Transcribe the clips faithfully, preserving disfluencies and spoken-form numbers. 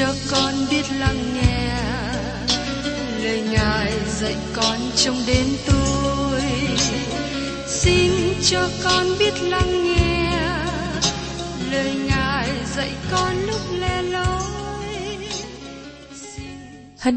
cho con biết lắng nghe lời Ngài dạy con trong đêm tối. Xin cho con biết lắng nghe lời Ngài dạy con lúc lẻ loi. Hân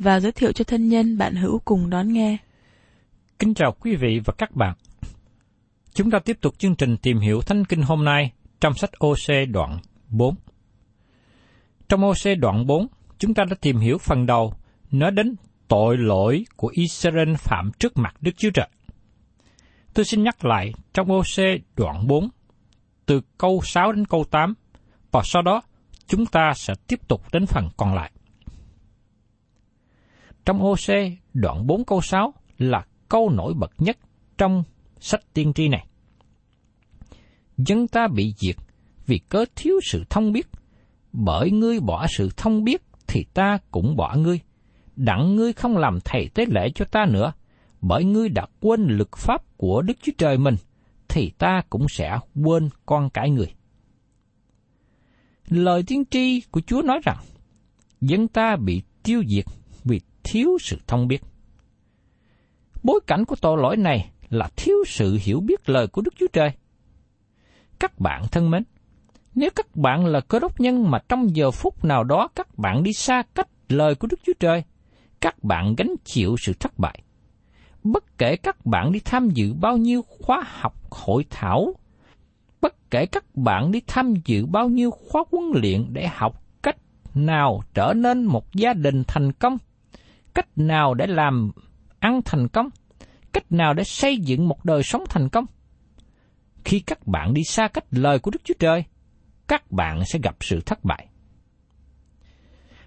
và giới thiệu cho thân nhân, bạn hữu cùng đón nghe. Kính chào quý vị và các bạn. Chúng ta tiếp tục chương trình Tìm Hiểu Thánh Kinh hôm nay trong sách Ô-sê đoạn bốn. Trong Ô-sê đoạn bốn, chúng ta đã tìm hiểu phần đầu nói đến tội lỗi của Israel phạm trước mặt Đức Chúa Trời. Tôi xin nhắc lại, trong Ô-sê đoạn bốn, từ câu sáu đến câu tám, và sau đó chúng ta sẽ tiếp tục đến phần còn lại. Trong Ô-sê đoạn bốn câu sáu là câu nổi bật nhất trong sách tiên tri này. Dân ta bị diệt vì cớ thiếu sự thông biết, bởi ngươi bỏ sự thông biết thì ta cũng bỏ ngươi, đặng ngươi không làm thầy tế lễ cho ta nữa, bởi ngươi đã quên luật pháp của Đức Chúa Trời mình, thì ta cũng sẽ quên con cái ngươi. Lời tiên tri của Chúa nói rằng, dân ta bị tiêu diệt vì thiếu sự thông biết. Bối cảnh của tội lỗi này là thiếu sự hiểu biết lời của Đức Chúa Trời. Các bạn thân mến, nếu các bạn là cơ đốc nhân mà trong giờ phút nào đó các bạn đi xa cách lời của Đức Chúa Trời, các bạn gánh chịu sự thất bại. Bất kể các bạn đi tham dự bao nhiêu khóa học hội thảo, bất kể các bạn đi tham dự bao nhiêu khóa huấn luyện để học cách nào trở nên một gia đình thành công, cách nào để làm ăn thành công, cách nào để xây dựng một đời sống thành công. Khi các bạn đi xa cách lời của Đức Chúa Trời, các bạn sẽ gặp sự thất bại.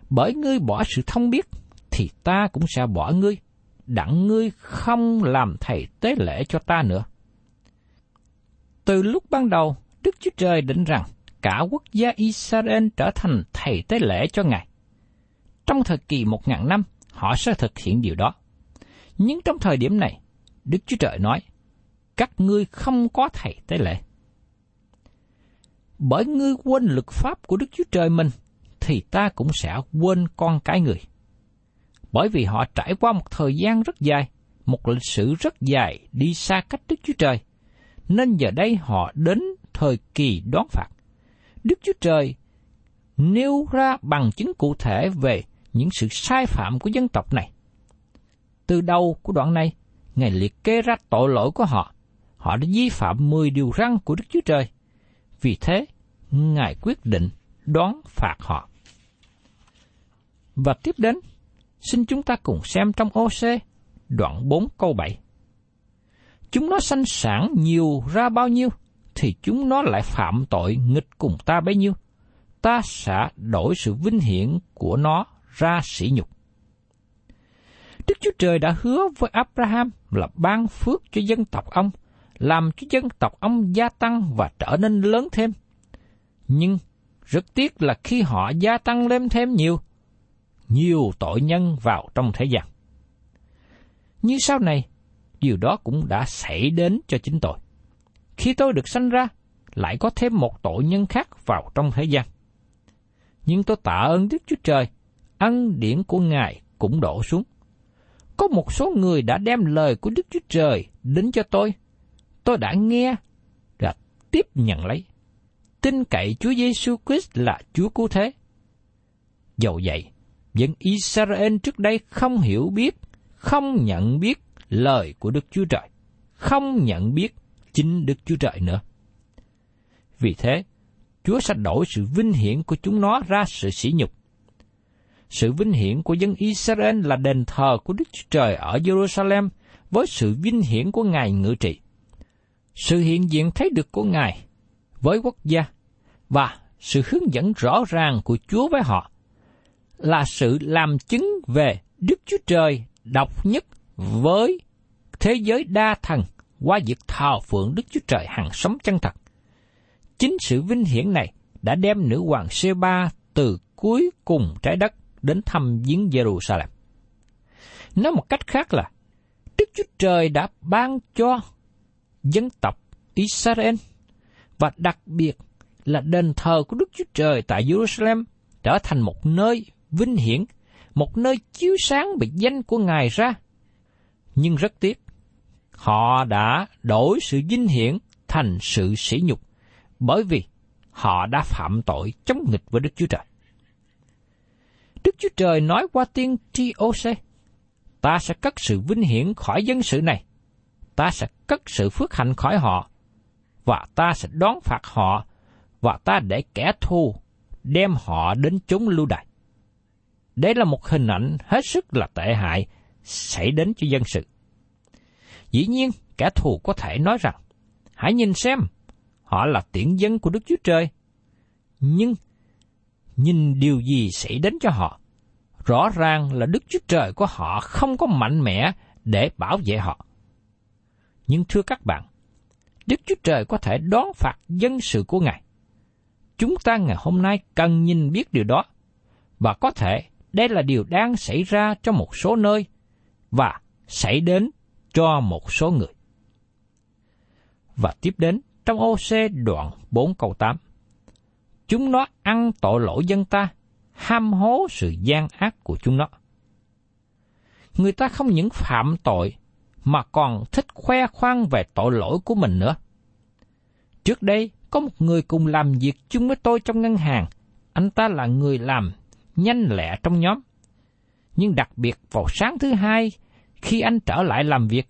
Bởi ngươi bỏ sự thông biết, thì ta cũng sẽ bỏ ngươi, đặng ngươi không làm thầy tế lễ cho ta nữa. Từ lúc ban đầu, Đức Chúa Trời định rằng cả quốc gia Israel trở thành thầy tế lễ cho Ngài. Trong thời kỳ một ngàn năm, họ sẽ thực hiện điều đó. Nhưng trong thời điểm này, Đức Chúa Trời nói, các ngươi không có thầy tế lễ. Bởi ngươi quên luật pháp của Đức Chúa Trời mình, thì ta cũng sẽ quên con cái ngươi. Bởi vì họ trải qua một thời gian rất dài, một lịch sử rất dài đi xa cách Đức Chúa Trời, nên giờ đây họ đến thời kỳ đoán phạt. Đức Chúa Trời nêu ra bằng chứng cụ thể về những sự sai phạm của dân tộc này. Từ đầu của đoạn này, Ngài liệt kê ra tội lỗi của họ. Họ đã vi phạm mười điều răn của Đức Chúa Trời. Vì thế, Ngài quyết định đoán phạt họ. Và tiếp đến, xin chúng ta cùng xem trong Ô-sê, đoạn bốn câu bảy. Chúng nó sanh sản nhiều ra bao nhiêu, thì chúng nó lại phạm tội nghịch cùng ta bấy nhiêu. Ta sẽ đổi sự vinh hiển của nó ra sỉ nhục. Đức Chúa Trời đã hứa với Abraham là ban phước cho dân tộc ông, làm cho dân tộc ông gia tăng và trở nên lớn thêm. Nhưng rất tiếc là khi họ gia tăng lên thêm nhiều, nhiều tội nhân vào trong thế gian. Như sau này, điều đó cũng đã xảy đến cho chính tôi. Khi tôi được sanh ra, lại có thêm một tội nhân khác vào trong thế gian. Nhưng tôi tạ ơn Đức Chúa Trời, ân điển của Ngài cũng đổ xuống. Có một số người đã đem lời của Đức Chúa Trời đến cho tôi. Tôi đã nghe và tiếp nhận lấy. Tin cậy Chúa Giêsu Christ là Chúa cứu thế. Dầu vậy, dân Israel trước đây không hiểu biết, không nhận biết lời của Đức Chúa Trời, không nhận biết chính Đức Chúa Trời nữa. Vì thế, Chúa sẽ đổi sự vinh hiển của chúng nó ra sự sỉ nhục. Sự vinh hiển của dân Israel là đền thờ của Đức Chúa Trời ở Jerusalem với sự vinh hiển của Ngài ngự trị. Sự hiện diện thấy được của Ngài với quốc gia và sự hướng dẫn rõ ràng của Chúa với họ là sự làm chứng về Đức Chúa Trời độc nhất với thế giới đa thần qua việc thờ phượng Đức Chúa Trời hằng sống chân thật. Chính sự vinh hiển này đã đem nữ hoàng Sê Ba từ cuối cùng trái đất đến thăm viếng Jerusalem. Nói một cách khác là Đức Chúa Trời đã ban cho dân tộc Israel và đặc biệt là đền thờ của Đức Chúa Trời tại Jerusalem trở thành một nơi vinh hiển, một nơi chiếu sáng biệt danh của Ngài ra. Nhưng rất tiếc, họ đã đổi sự vinh hiển thành sự sỉ nhục, bởi vì họ đã phạm tội chống nghịch với Đức Chúa Trời. Đức Chúa Trời nói qua tiên tri Ô-sê, ta sẽ cất sự vinh hiển khỏi dân sự này, ta sẽ cất sự phước hạnh khỏi họ, và ta sẽ đón phạt họ, và ta để kẻ thù đem họ đến chốn lưu đày. Đây là một hình ảnh hết sức là tệ hại xảy đến cho dân sự. Dĩ nhiên, kẻ thù có thể nói rằng, hãy nhìn xem, họ là tiễn dân của Đức Chúa Trời. Nhưng, nhìn điều gì xảy đến cho họ? Rõ ràng là Đức Chúa Trời của họ không có mạnh mẽ để bảo vệ họ. Nhưng thưa các bạn, Đức Chúa Trời có thể đón phạt dân sự của Ngài. Chúng ta ngày hôm nay cần nhìn biết điều đó, và có thể đây là điều đang xảy ra cho một số nơi, và xảy đến cho một số người. Và tiếp đến, trong Ô-sê đoạn bốn câu tám, chúng nó ăn tội lỗi dân ta, ham hố sự gian ác của chúng nó. Người ta không những phạm tội, mà còn thích khoe khoang về tội lỗi của mình nữa. Trước đây, có một người cùng làm việc chung với tôi trong ngân hàng. Anh ta là người làm nhanh lẹ trong nhóm. Nhưng đặc biệt vào sáng thứ hai, khi anh trở lại làm việc,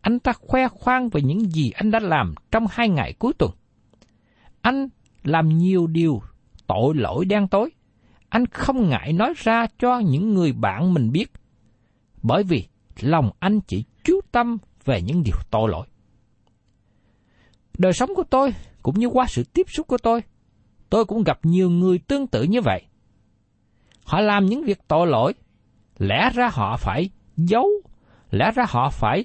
anh ta khoe khoang về những gì anh đã làm trong hai ngày cuối tuần. Anh làm nhiều điều tội lỗi đen tối. Anh không ngại nói ra cho những người bạn mình biết, bởi vì lòng anh chỉ chú tâm về những điều tội lỗi. Đời sống của tôi, cũng như qua sự tiếp xúc của tôi, tôi cũng gặp nhiều người tương tự như vậy. Họ làm những việc tội lỗi, lẽ ra họ phải giấu, lẽ ra họ phải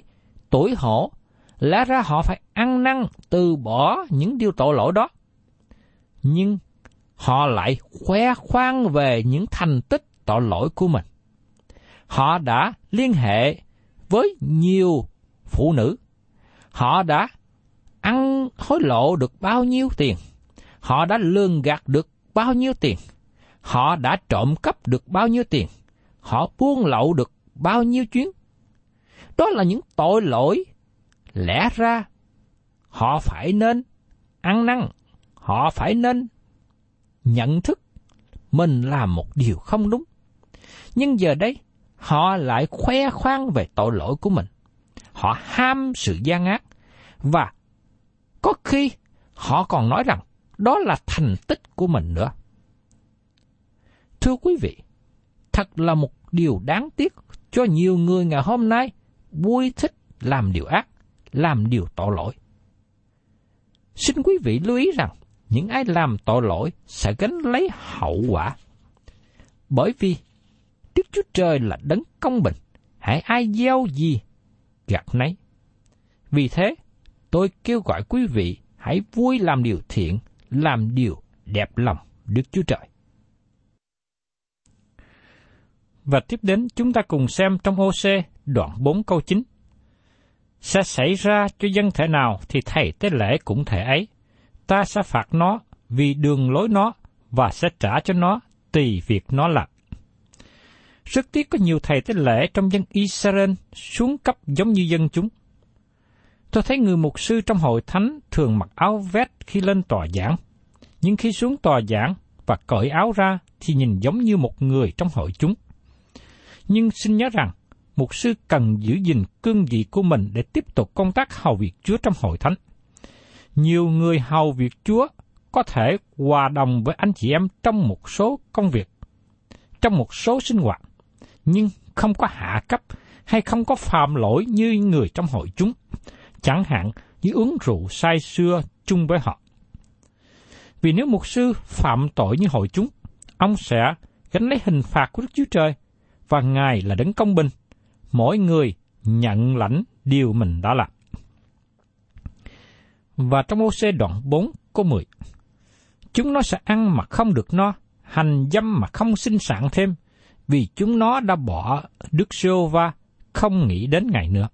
tủi hổ, lẽ ra họ phải ăn năn từ bỏ những điều tội lỗi đó. Nhưng họ lại khoe khoang về những thành tích tội lỗi của mình. Họ đã liên hệ với nhiều phụ nữ. Họ đã ăn hối lộ được bao nhiêu tiền. Họ đã lường gạt được bao nhiêu tiền. Họ đã trộm cắp được bao nhiêu tiền. Họ buôn lậu được bao nhiêu chuyến. Đó là những tội lỗi lẽ ra họ phải nên ăn năn, họ phải nên nhận thức mình làm một điều không đúng. Nhưng giờ đây, họ lại khoe khoang về tội lỗi của mình. Họ ham sự gian ác, và có khi họ còn nói rằng đó là thành tích của mình nữa. Thưa quý vị, thật là một điều đáng tiếc cho nhiều người ngày hôm nay vui thích làm điều ác, làm điều tội lỗi. Xin quý vị lưu ý rằng, những ai làm tội lỗi sẽ gánh lấy hậu quả. Bởi vì Đức Chúa Trời là đấng công bình, hãy ai gieo gì gặt nấy. Vì thế, tôi kêu gọi quý vị hãy vui làm điều thiện, làm điều đẹp lòng Đức Chúa Trời. Và tiếp đến chúng ta cùng xem trong Ô-sê đoạn bốn câu chín. Sẽ xảy ra cho dân thể nào thì thầy tế lễ cũng thể ấy. Ta sẽ phạt nó vì đường lối nó và sẽ trả cho nó tùy việc nó làm. Rất tiếc có nhiều thầy tế lễ trong dân Israel xuống cấp giống như dân chúng. Tôi thấy người mục sư trong hội thánh thường mặc áo vest khi lên tòa giảng, nhưng khi xuống tòa giảng và cởi áo ra thì nhìn giống như một người trong hội chúng. Nhưng xin nhớ rằng, mục sư cần giữ gìn cương vị của mình để tiếp tục công tác hầu việc Chúa trong hội thánh. Nhiều người hầu việc Chúa có thể hòa đồng với anh chị em trong một số công việc, trong một số sinh hoạt, nhưng không có hạ cấp hay không có phạm lỗi như người trong hội chúng, chẳng hạn như uống rượu say sưa chung với họ. Vì nếu mục sư phạm tội như hội chúng, ông sẽ gánh lấy hình phạt của Đức Chúa Trời, và Ngài là đấng công bình. Mỗi người nhận lãnh điều mình đã làm. Và trong Ô-sê đoạn bốn câu mười, chúng nó sẽ ăn mà không được no, hành dâm mà không sinh sản thêm, vì chúng nó đã bỏ Đức Giê-hô-va, không nghĩ đến Ngài nữa.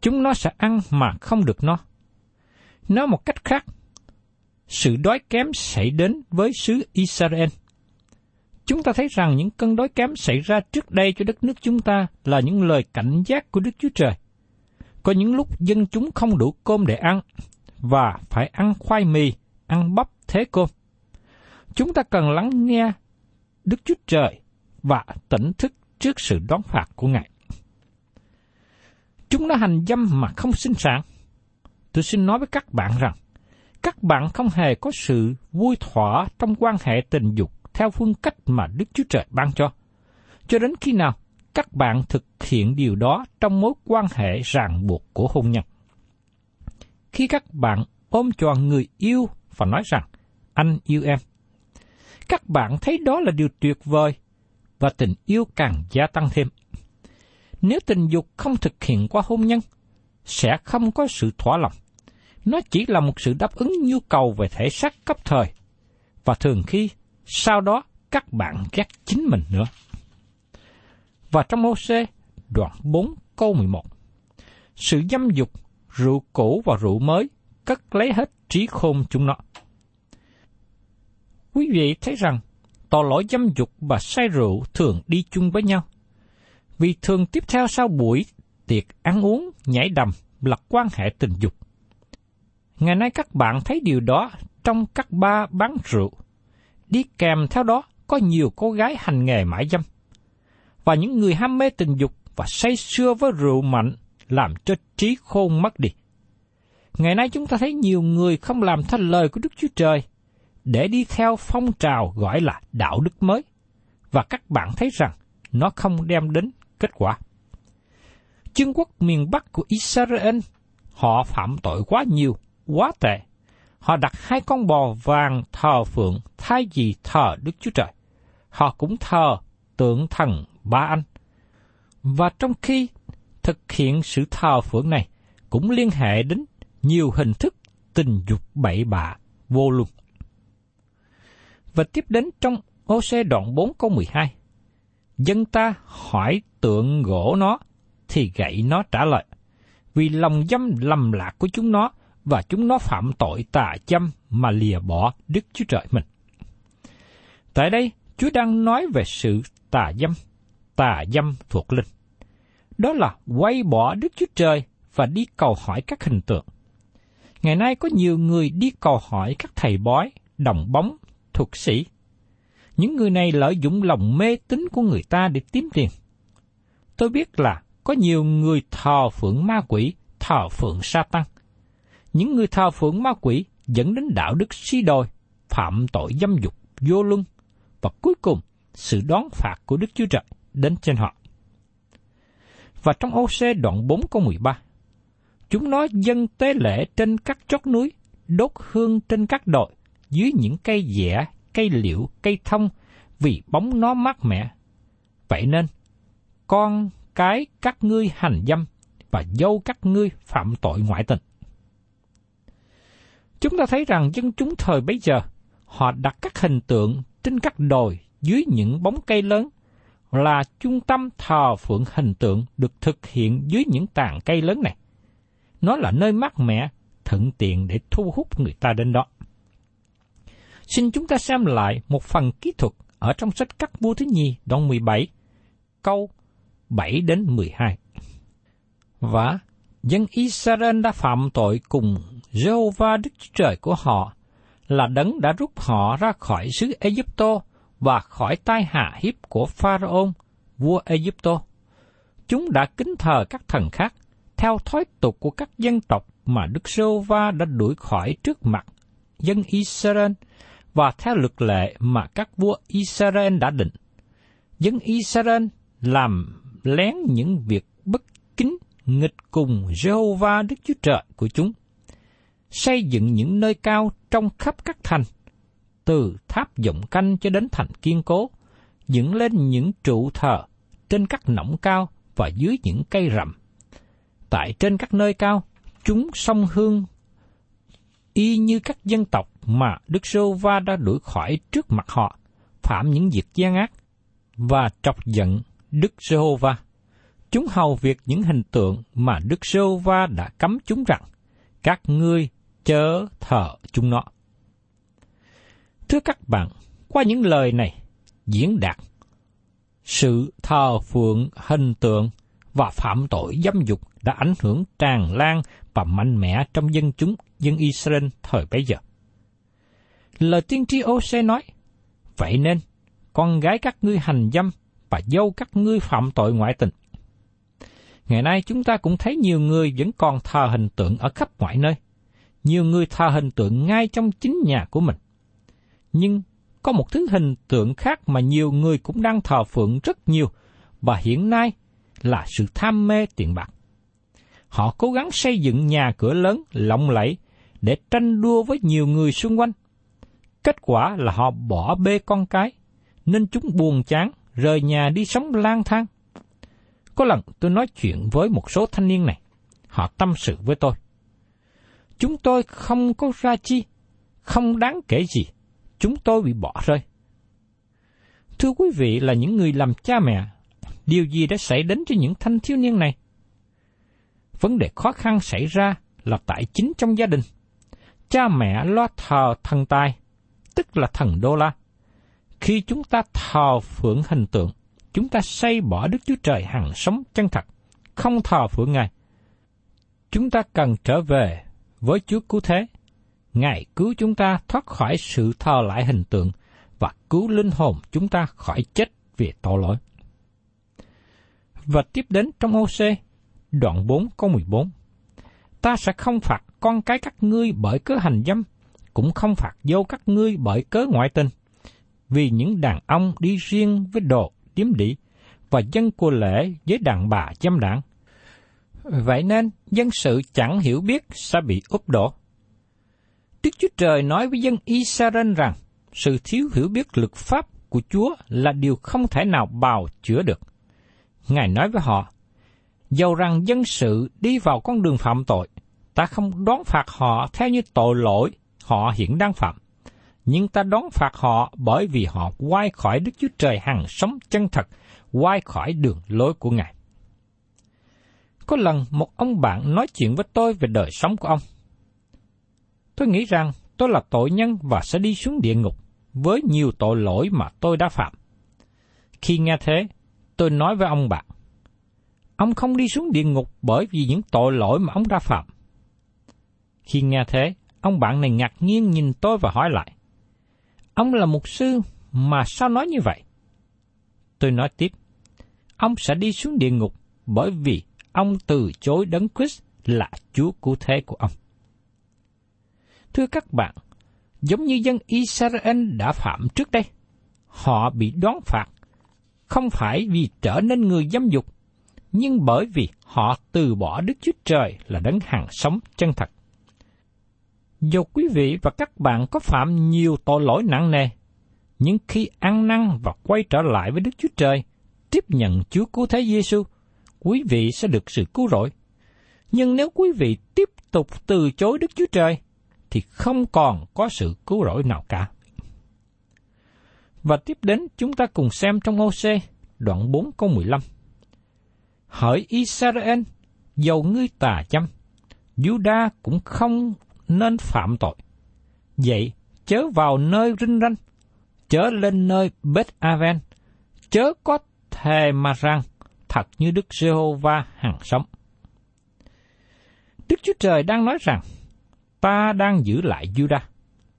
Chúng nó sẽ ăn mà không được no. Nói một cách khác, sự đói kém xảy đến với xứ Israel. Chúng ta thấy rằng những cơn đói kém xảy ra trước đây cho đất nước chúng ta là những lời cảnh giác của Đức Chúa Trời. Có những lúc dân chúng không đủ cơm để ăn, và phải ăn khoai mì, ăn bắp thế cơm. Chúng ta cần lắng nghe Đức Chúa Trời và tỉnh thức trước sự đón phạt của Ngài. Chúng nó hành dâm mà không sinh sản. Tôi xin nói với các bạn rằng, các bạn không hề có sự vui thỏa trong quan hệ tình dục theo phương cách mà Đức Chúa Trời ban cho, cho đến khi nào các bạn thực hiện điều đó trong mối quan hệ ràng buộc của hôn nhân. Khi các bạn ôm trọn người yêu và nói rằng, anh yêu em, các bạn thấy đó là điều tuyệt vời, và tình yêu càng gia tăng thêm. Nếu tình dục không thực hiện qua hôn nhân, sẽ không có sự thỏa lòng. Nó chỉ là một sự đáp ứng nhu cầu về thể xác cấp thời, và thường khi sau đó các bạn ghét chính mình nữa. Và trong Ô-sê đoạn bốn câu mười một, sự dâm dục, rượu cũ và rượu mới cất lấy hết trí khôn chúng nó. Quý vị thấy rằng tội lỗi dâm dục và say rượu thường đi chung với nhau, vì thường tiếp theo sau buổi tiệc ăn uống, nhảy đầm là quan hệ tình dục. Ngày nay các bạn thấy điều đó trong các bar bán rượu, đi kèm theo đó có nhiều cô gái hành nghề mại dâm. Và những người ham mê tình dục và say sưa với rượu mạnh làm cho trí khôn mất đi. Ngày nay chúng ta thấy nhiều người không làm theo lời của Đức Chúa Trời để đi theo phong trào gọi là đạo đức mới, và các bạn thấy rằng nó không đem đến kết quả. Vương quốc miền Bắc của Israel, họ phạm tội quá nhiều, quá tệ. Họ đặt hai con bò vàng thờ phượng thay vì thờ Đức Chúa Trời. Họ cũng thờ tượng thần Ba Anh. Và trong khi thực hiện sự thờ phượng này, cũng liên hệ đến nhiều hình thức tình dục bậy bạ vô luân. Và tiếp đến trong Ô-sê đoạn bốn câu mười hai, dân ta hỏi tượng gỗ nó, thì gậy nó trả lời, vì lòng dâm lầm lạc của chúng nó, và chúng nó phạm tội tà dâm mà lìa bỏ Đức Chúa Trời mình. Tại đây, Chúa đang nói về sự tà dâm, tà dâm thuộc linh. Đó là quay bỏ Đức Chúa Trời và đi cầu hỏi các hình tượng. Ngày nay có nhiều người đi cầu hỏi các thầy bói, đồng bóng, thuật sĩ. Những người này lợi dụng lòng mê tín của người ta để kiếm tiền. Tôi biết là có nhiều người thờ phượng ma quỷ, thờ phượng Sa-tan. Những người thờ phượng ma quỷ dẫn đến đạo đức suy đồi, phạm tội dâm dục, vô luân, và cuối cùng sự đón phạt của Đức Chúa Trời đến trên họ. Và trong Ô-sê đoạn bốn câu mười ba, chúng nó dâng tế lễ trên các chót núi, đốt hương trên các đồi, dưới những cây dẻ, cây liễu, cây thông, vì bóng nó mát mẻ. Vậy nên, con cái các ngươi hành dâm, và dâu các ngươi phạm tội ngoại tình. Chúng ta thấy rằng dân chúng thời bấy giờ, họ đặt các hình tượng trên các đồi dưới những bóng cây lớn, là trung tâm thờ phượng hình tượng được thực hiện dưới những tàn cây lớn này. Nó là nơi mát mẻ, thuận tiện để thu hút người ta đến đó. Xin chúng ta xem lại một phần kỹ thuật ở trong sách Các Vua thứ Nhì đoạn mười bảy, câu bảy đến mười hai. Và dân Israel đã phạm tội cùng Jehovah Đức Chúa Trời của họ, là đấng đã rút họ ra khỏi xứ Egypto và khỏi tay hạ hiếp của Pharaon, vua Egypto. Chúng đã kính thờ các thần khác, theo thói tục của các dân tộc mà Đức Jehovah đã đuổi khỏi trước mặt dân Israel, và theo luật lệ mà các vua Israel đã định. Dân Israel làm lén những việc bất kính nghịch cùng Jehovah Đức Chúa Trời của chúng, xây dựng những nơi cao trong khắp các thành, từ tháp Dụng Canh cho đến thành Kiên Cố, dựng lên những trụ thờ trên các nỏng cao và dưới những cây rậm. Tại trên các nơi cao, chúng sông hương y như các dân tộc mà Đức Giê-hô-va đã đuổi khỏi trước mặt họ, phạm những việc gian ác và chọc giận Đức Giê-hô-va. Chúng hầu việc những hình tượng mà Đức Giê-hô-va đã cấm chúng rằng, các ngươi chớ thờ chúng nó. Thưa các bạn, qua những lời này diễn đạt sự thờ phượng hình tượng và phạm tội dâm dục đã ảnh hưởng tràn lan và mạnh mẽ trong dân chúng, dân Israel thời bấy giờ. Lời tiên tri Ô-sê nói, vậy nên, con gái các ngươi hành dâm và dâu các ngươi phạm tội ngoại tình. Ngày nay chúng ta cũng thấy nhiều người vẫn còn thờ hình tượng ở khắp mọi nơi. Nhiều người thờ hình tượng ngay trong chính nhà của mình. Nhưng có một thứ hình tượng khác mà nhiều người cũng đang thờ phượng rất nhiều, và hiện nay là sự tham mê tiền bạc. Họ cố gắng xây dựng nhà cửa lớn, lộng lẫy để tranh đua với nhiều người xung quanh. Kết quả là họ bỏ bê con cái, nên chúng buồn chán, rời nhà đi sống lang thang. Có lần tôi nói chuyện với một số thanh niên này, họ tâm sự với tôi. Chúng tôi không có ra chi, không đáng kể gì, chúng tôi bị bỏ rơi. Thưa quý vị là những người làm cha mẹ, điều gì đã xảy đến cho những thanh thiếu niên này? Vấn đề khó khăn xảy ra là tại chính trong gia đình. Cha mẹ lo thờ thần tài, tức là thần đô la. Khi chúng ta thờ phượng hình tượng, chúng ta xây bỏ Đức Chúa Trời hằng sống chân thật, không thờ phượng Ngài. Chúng ta cần trở về với Chúa Cứu Thế. Ngài cứu chúng ta thoát khỏi sự thờ lại hình tượng và cứu linh hồn chúng ta khỏi chết vì tội lỗi. Và tiếp đến trong Ô-sê, đoạn bốn câu mười bốn. Ta sẽ không phạt con cái các ngươi bởi cớ hành dâm, cũng không phạt dâu các ngươi bởi cớ ngoại tình, vì những đàn ông đi riêng với đồ điếm đỉ và dân của lễ với đàn bà dâm đảng. Vậy nên, dân sự chẳng hiểu biết sẽ bị úp đổ. Đức Chúa Trời nói với dân Israel rằng, sự thiếu hiểu biết luật pháp của Chúa là điều không thể nào bào chữa được. Ngài nói với họ, dầu rằng dân sự đi vào con đường phạm tội, ta không đoán phạt họ theo như tội lỗi họ hiện đang phạm, nhưng ta đoán phạt họ bởi vì họ quay khỏi Đức Chúa Trời hằng sống chân thật, quay khỏi đường lối của Ngài. Có lần một ông bạn nói chuyện với tôi về đời sống của ông. Tôi nghĩ rằng tôi là tội nhân và sẽ đi xuống địa ngục với nhiều tội lỗi mà tôi đã phạm. Khi nghe thế, tôi nói với ông bạn, ông không đi xuống địa ngục bởi vì những tội lỗi mà ông đã phạm. Khi nghe thế, ông bạn này ngạc nhiên nhìn tôi và hỏi lại, ông là mục sư mà sao nói như vậy? Tôi nói tiếp, ông sẽ đi xuống địa ngục bởi vì ông từ chối Đấng Christ là Chúa Cứu Thế của ông. Thưa các bạn, giống như dân Israel đã phạm trước đây, họ bị đoán phạt, không phải vì trở nên người dâm dục, nhưng bởi vì họ từ bỏ Đức Chúa Trời là Đấng hằng sống chân thật. Dù quý vị và các bạn có phạm nhiều tội lỗi nặng nề, nhưng khi ăn năn và quay trở lại với Đức Chúa Trời, tiếp nhận Chúa Cứu Thế Giê-xu, quý vị sẽ được sự cứu rỗi. Nhưng nếu quý vị tiếp tục từ chối Đức Chúa Trời, thì không còn có sự cứu rỗi nào cả. Và tiếp đến chúng ta cùng xem trong Ô-sê, đoạn bốn câu mười lăm. Hỡi Israel, dầu ngươi tà chăm, Giu-đa cũng không nên phạm tội. Vậy, chớ vào nơi rinh ranh, chớ lên nơi Bết Aven, chớ có thề mà rằng, thật như Đức Giê-hô-va hằng sống. Đức Chúa Trời đang nói rằng, ta đang giữ lại Giu-đa,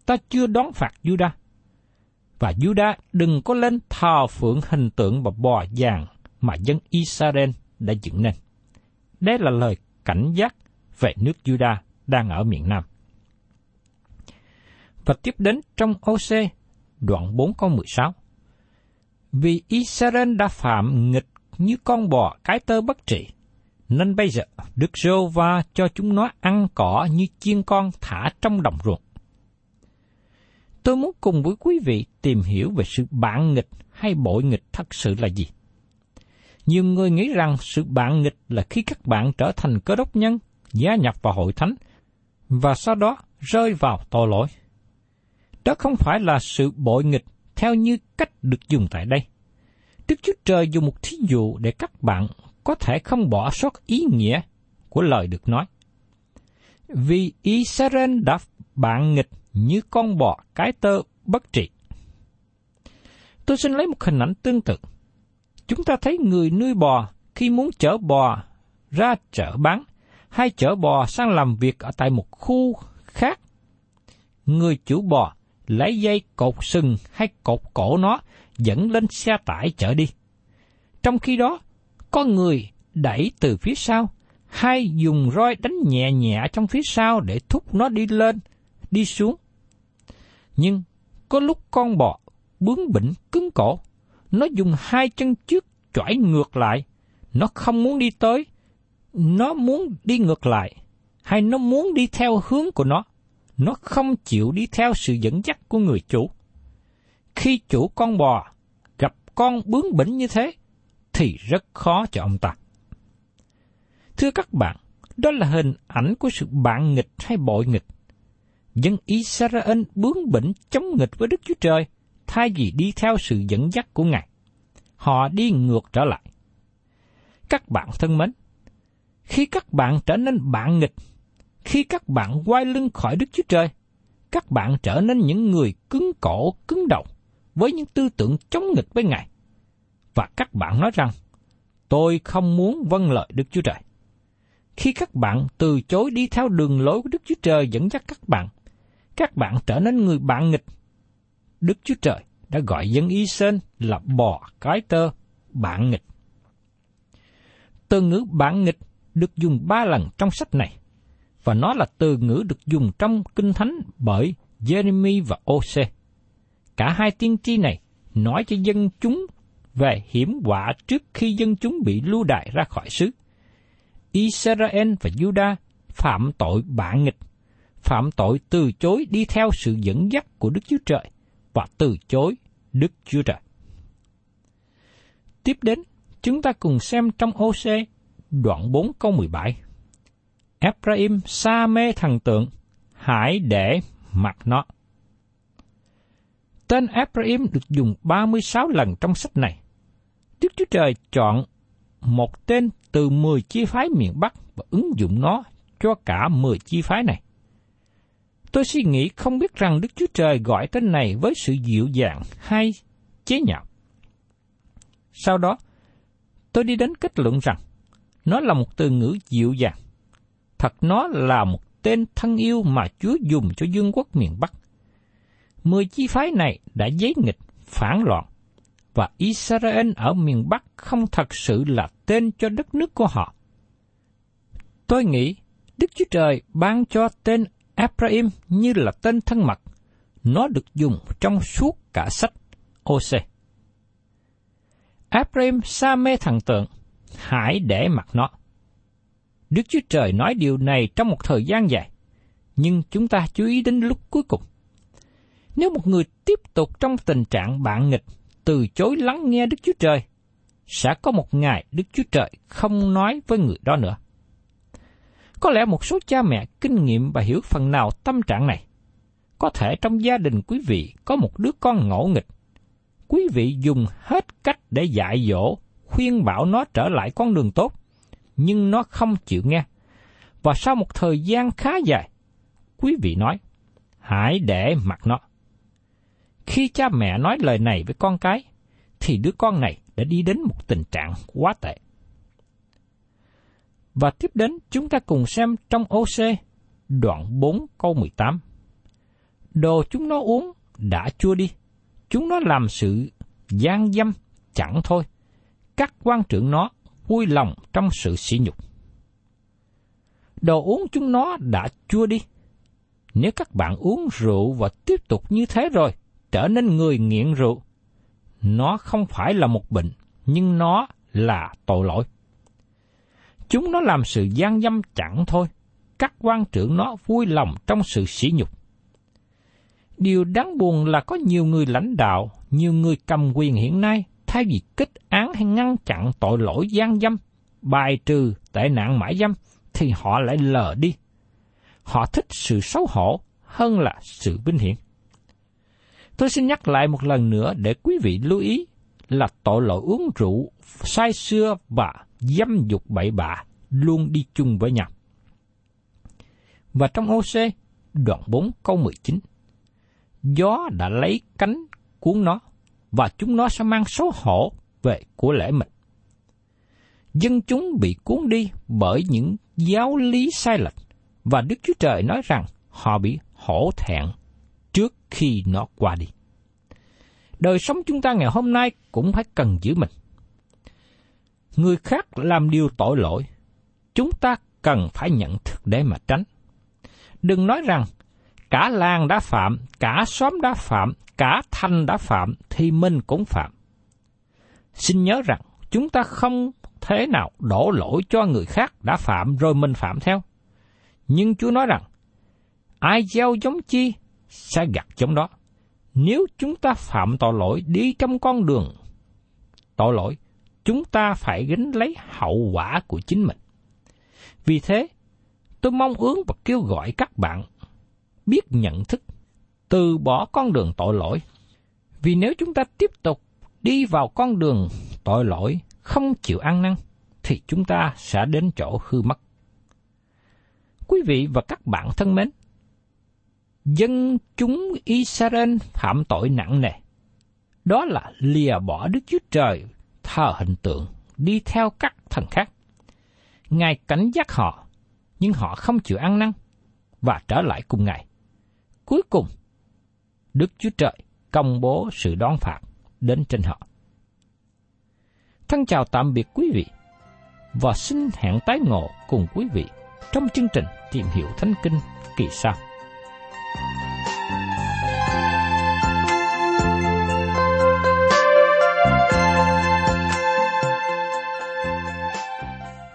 ta chưa đón phạt Giu-đa. Và Giu-đa đừng có lên thờ phượng hình tượng và bò vàng mà dân Israel đã dựng nên. Đây là lời cảnh giác về nước Giu-đa đang ở miền Nam. Và tiếp đến trong Ô-sê, đoạn bốn câu mười sáu. Vì Israel đã phạm nghịch như con bò cái tơ bất trị, nên bây giờ Đức Giê-hô-va cho chúng nó ăn cỏ như chiên con thả trong đồng ruộng. Tôi muốn cùng với quý vị tìm hiểu về sự bạn nghịch hay bội nghịch thật sự là gì. Nhiều người nghĩ rằng sự bạn nghịch là khi các bạn trở thành cơ đốc nhân, gia nhập vào hội thánh, và sau đó rơi vào tội lỗi. Đó không phải là sự bội nghịch theo như cách được dùng tại đây. Đức Chúa Trời dùng một thí dụ để các bạn có thể không bỏ sót ý nghĩa của lời được nói. Vì Israel đã bạn nghịch như con bò cái tơ bất trị. Tôi xin lấy một hình ảnh tương tự. Chúng ta thấy người nuôi bò khi muốn chở bò ra chợ bán, hay chở bò sang làm việc ở tại một khu khác. Người chủ bò lấy dây cột sừng hay cột cổ nó dẫn lên xe tải chở đi. Trong khi đó, có người đẩy từ phía sau, hay dùng roi đánh nhẹ nhẹ trong phía sau để thúc nó đi lên, đi xuống. Nhưng có lúc con bò bướng bỉnh cứng cổ, nó dùng hai chân trước chỏi ngược lại, nó không muốn đi tới, nó muốn đi ngược lại, hay nó muốn đi theo hướng của nó, nó không chịu đi theo sự dẫn dắt của người chủ. Khi chủ con bò gặp con bướng bỉnh như thế, thì rất khó cho ông ta. Thưa các bạn, đó là hình ảnh của sự bạn nghịch hay bội nghịch. Dân Israel bướng bỉnh chống nghịch với Đức Chúa Trời, thay vì đi theo sự dẫn dắt của Ngài. Họ đi ngược trở lại. Các bạn thân mến, khi các bạn trở nên bạn nghịch, khi các bạn quay lưng khỏi Đức Chúa Trời, các bạn trở nên những người cứng cổ, cứng đầu, với những tư tưởng chống nghịch với Ngài. Và các bạn nói rằng, tôi không muốn vâng lời Đức Chúa Trời. Khi các bạn từ chối đi theo đường lối của Đức Chúa Trời dẫn dắt các bạn, các bạn trở nên người bạn nghịch. Đức Chúa Trời đã gọi dân Israel là bò cái tơ, bạn nghịch. Từ ngữ bạn nghịch được dùng ba lần trong sách này, và nó là từ ngữ được dùng trong Kinh Thánh bởi Jeremy và Ô-sê. Cả hai tiên tri này nói cho dân chúng về hiểm họa trước khi dân chúng bị lưu đày ra khỏi xứ. Israel và Judah phạm tội bạn nghịch, phạm tội từ chối đi theo sự dẫn dắt của Đức Chúa Trời và từ chối Đức Chúa Trời. Tiếp đến, chúng ta cùng xem trong Ô-sê đoạn bốn câu mười bảy. Ephraim sa mê thần tượng, hãy để mặc nó. Tên Ephraim được dùng ba mươi sáu lần trong sách này. Đức Chúa Trời chọn một tên từ mười chi phái miền Bắc và ứng dụng nó cho cả mười chi phái này. Tôi suy nghĩ không biết rằng Đức Chúa Trời gọi tên này với sự dịu dàng hay chế nhạo. Sau đó, tôi đi đến kết luận rằng nó là một từ ngữ dịu dàng. Thật nó là một tên thân yêu mà Chúa dùng cho vương quốc miền Bắc. Mười chi phái này đã giấy nghịch, phản loạn, và Israel ở miền Bắc không thật sự là tên cho đất nước của họ. Tôi nghĩ Đức Chúa Trời ban cho tên Ephraim như là tên thân mật. Nó được dùng trong suốt cả sách Ô-sê. Ephraim sa mê thần tượng, hãy để mặc nó. Đức Chúa Trời nói điều này trong một thời gian dài, nhưng chúng ta chú ý đến lúc cuối cùng. Nếu một người tiếp tục trong tình trạng bạn nghịch, từ chối lắng nghe Đức Chúa Trời, sẽ có một ngày Đức Chúa Trời không nói với người đó nữa. Có lẽ một số cha mẹ kinh nghiệm và hiểu phần nào tâm trạng này. Có thể trong gia đình quý vị có một đứa con ngỗ nghịch. Quý vị dùng hết cách để dạy dỗ, khuyên bảo nó trở lại con đường tốt, nhưng nó không chịu nghe. Và sau một thời gian khá dài, quý vị nói, hãy để mặc nó. Khi cha mẹ nói lời này với con cái, thì đứa con này đã đi đến một tình trạng quá tệ. Và tiếp đến chúng ta cùng xem trong Ô-sê, đoạn bốn câu mười tám. Đồ chúng nó uống đã chua đi, chúng nó làm sự gian dâm chẳng thôi, các quan trưởng nó vui lòng trong sự sỉ nhục. Đồ uống chúng nó đã chua đi. Nếu các bạn uống rượu và tiếp tục như thế rồi, trở nên người nghiện rượu, nó không phải là một bệnh, nhưng nó là tội lỗi. Chúng nó làm sự gian dâm chẳng thôi, các quan trưởng nó vui lòng trong sự sỉ nhục. Điều đáng buồn là có nhiều người lãnh đạo, nhiều người cầm quyền hiện nay, thay vì kích án hay ngăn chặn tội lỗi gian dâm, bài trừ tệ nạn mại dâm, thì họ lại lờ đi. Họ thích sự xấu hổ hơn là sự vinh hiển. Tôi xin nhắc lại một lần nữa để quý vị lưu ý là tội lỗi uống rượu, say sưa và dâm dục bậy bạ luôn đi chung với nhau. Và trong Ô-sê, đoạn bốn câu mười chín, gió đã lấy cánh cuốn nó, và chúng nó sẽ mang xấu hổ về của lễ mình. Dân chúng bị cuốn đi bởi những giáo lý sai lệch, và Đức Chúa Trời nói rằng họ bị hổ thẹn trước khi nó qua đi. Đời sống chúng ta ngày hôm nay cũng phải cần giữ mình. Người khác làm điều tội lỗi, chúng ta cần phải nhận thức để mà tránh. Đừng nói rằng cả làng đã phạm, cả xóm đã phạm, cả thành đã phạm thì mình cũng phạm. Xin nhớ rằng chúng ta không thế nào đổ lỗi cho người khác đã phạm rồi mình phạm theo. Nhưng Chúa nói rằng, ai gieo giống chi sẽ gặt giống đó. Nếu chúng ta phạm tội lỗi đi trong con đường tội lỗi, chúng ta phải gánh lấy hậu quả của chính mình. Vì thế, tôi mong ước và kêu gọi các bạn biết nhận thức, từ bỏ con đường tội lỗi. Vì nếu chúng ta tiếp tục đi vào con đường tội lỗi, không chịu ăn năn, thì chúng ta sẽ đến chỗ hư mất. Quý vị và các bạn thân mến, dân chúng Israel phạm tội nặng nề. Đó là lìa bỏ Đức Chúa Trời, thờ hình tượng, đi theo các thần khác. Ngài cảnh giác họ, nhưng họ không chịu ăn năn và trở lại cùng Ngài. Cuối cùng, Đức Chúa Trời công bố sự đón phạt đến trên họ. Thân chào tạm biệt quý vị, và xin hẹn tái ngộ cùng quý vị trong chương trình Tìm Hiểu Thánh Kinh kỳ sau.